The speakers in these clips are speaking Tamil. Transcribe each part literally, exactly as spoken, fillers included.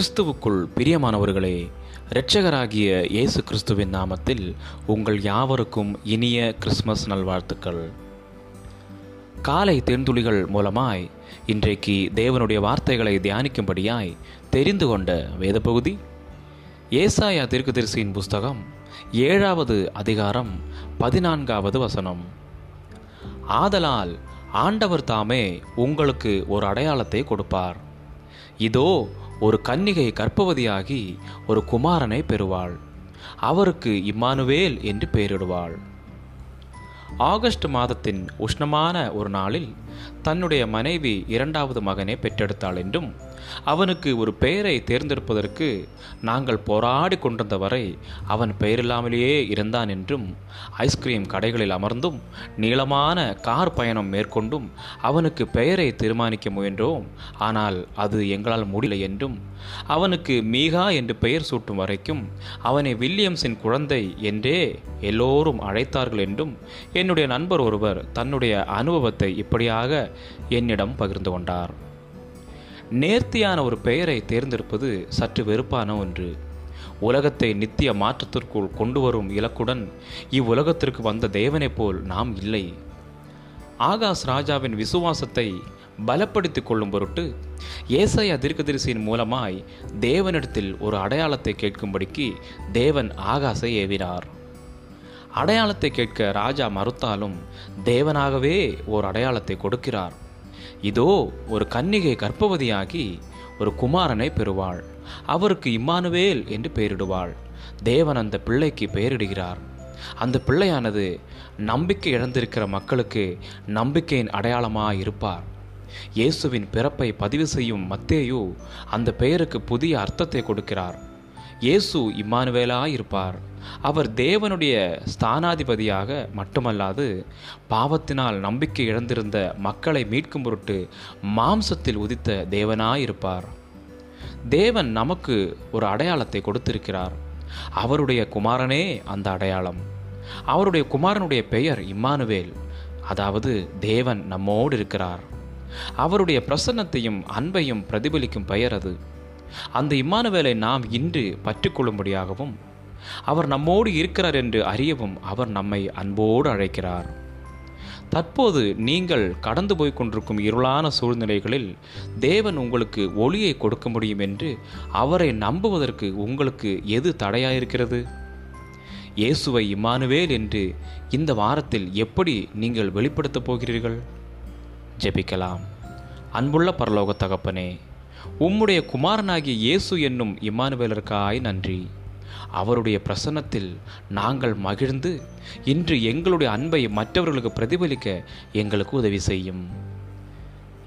கிறிஸ்துவுக்குள் பிரியமானவர்களே, இரட்சகராகிய இயேசு கிறிஸ்துவின் நாமத்தில் உங்கள் யாவருக்கும் இனிய கிறிஸ்மஸ் நல்வாழ்த்துக்கள். காலை தேன்துளிகள் மூலமாய் இன்றைக்கு தேவனுடைய வார்த்தைகளை தியானிக்கும்படியாய் தெரிந்து கொண்ட வேத பகுதி ஏசாயா தீர்க்கதரிசியின் புஸ்தகம் ஏழாவது அதிகாரம் பதினான்காவது வசனம். ஆதலால் ஆண்டவர் தாமே உங்களுக்கு ஒரு அடையாளத்தை கொடுப்பார். இதோ, ஒரு கன்னிகை கர்ப்பவதியாகி ஒரு குமாரனை பெறுவாள். அவருக்கு இம்மானுவேல் என்று பெயரிடுவாள். ஆகஸ்ட் மாதத்தின் உஷ்ணமான ஒரு நாளில் தன்னுடைய மனைவி இரண்டாவது மகனை பெற்றெடுத்தாள் என்றும், அவனுக்கு ஒரு பெயரை தேர்ந்தெடுப்பதற்கு நாங்கள் போராடி கொண்டிருந்த வரை அவன் பெயரில்லாமலேயே இருந்தான் என்றும், ஐஸ்கிரீம் கடைகளில் அமர்ந்தும் நீளமான கார் பயணம் மேற்கொண்டும் அவனுக்கு பெயரை தீர்மானிக்க முயன்றோம், ஆனால் அது எங்களால் முடியலை என்றும், அவனுக்கு மீகா என்று பெயர் சூட்டும் வரைக்கும் அவனை வில்லியம்ஸின் குழந்தை என்றே எல்லோரும் அழைத்தார்கள் என்றும் என்னுடைய நண்பர் ஒருவர் தன்னுடைய அனுபவத்தை இப்படியாக என்னிடம் பகிர்ந்து கொண்டார். நேர்த்தியான ஒரு பெயரை தேர்ந்தெடுப்பது சற்று வெறுப்பான ஒன்று. உலகத்தை நித்திய மாற்றத்திற்குள் கொண்டு வரும் இலக்குடன் இவ்வுலகத்திற்கு வந்த தேவனை போல் நாம் இல்லை. ஆகாஷ் ராஜாவின் விசுவாசத்தை பலப்படுத்தி கொள்ளும் பொருட்டு ஏசாயா தீர்க்கதரிசியின் மூலமாய் தேவனிடத்தில் ஒரு அடையாளத்தை கேட்கும்படிக்கு தேவன் ஆகாஷை ஏவினார். அடையாளத்தை கேட்க ராஜா மறுத்தாலும் தேவனாகவே ஒரு அடையாளத்தை கொடுக்கிறார். இதோ, ஒரு கன்னிகை கர்ப்பவதியாகி ஒரு குமாரனை பெறுவாள். அவருக்கு இம்மானுவேல் என்று பெயரிடுவாள். தேவன் அந்த பிள்ளைக்கு பெயரிடுகிறார். அந்த பிள்ளையானது நம்பிக்கை இழந்திருக்கிற மக்களுக்கு நம்பிக்கையின் அடையாளமாக இருப்பார். இயேசுவின் பிறப்பை பதிவு செய்யும் மத்தேயு அந்த பெயருக்கு புதிய அர்த்தத்தை கொடுக்கிறார். இயேசு இம்மானுவேலாயிருப்பார். அவர் தேவனுடைய ஸ்தானாதிபதியாக மட்டுமல்லாது பாவத்தினால் நம்பிக்கை இழந்திருந்த மக்களை மீட்கும் பொருட்டு மாம்சத்தில் உதித்த தேவனாயிருப்பார். தேவன் நமக்கு ஒரு அடையாளத்தை கொடுத்திருக்கிறார். அவருடைய குமாரனே அந்த அடையாளம். அவருடைய குமாரனுடைய பெயர் இம்மானுவேல், அதாவது தேவன் நம்மோடு இருக்கிறார். அவருடைய பிரசன்னத்தையும் அன்பையும் பிரதிபலிக்கும் பெயர் அது. அந்த இம்மானுவேலை நாம் இன்று பற்றிக்கொள்ளும்படியாகவும் அவர் நம்மோடு இருக்கிறார் என்று அறியவும் அவர் நம்மை அன்போடு அழைக்கிறார். தற்போது நீங்கள் கடந்து போய் கொண்டிருக்கும் இருளான சூழ்நிலைகளில் தேவன் உங்களுக்கு ஒளியை கொடுக்க முடியும் என்று அவரை நம்புவதற்கு உங்களுக்கு எது தடையாயிருக்கிறது? இயேசுவை இம்மானுவேல் என்று இந்த வாரத்தில் எப்படி நீங்கள் வெளிப்படுத்தப் போகிறீர்கள்? ஜெபிக்கலாம். அன்புள்ள பரலோக தகப்பனே, உம்முடைய குமாரனாகிய இயேசு என்னும் இம்மானுவேலருக்காய் நன்றி. அவருடைய பிரசன்னத்தில் நாங்கள் மகிழ்ந்து இன்று எங்களுடைய அன்பை மற்றவர்களுக்கு பிரதிபலிக்க எங்களுக்கு உதவி செய்யும்.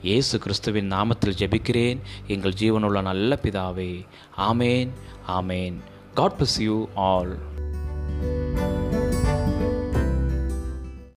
இயேசு கிறிஸ்துவின் நாமத்தில் ஜெபிக்கிறேன் எங்கள் ஜீவனுள்ள நல்ல பிதாவே. ஆமேன், ஆமேன். God bless you all.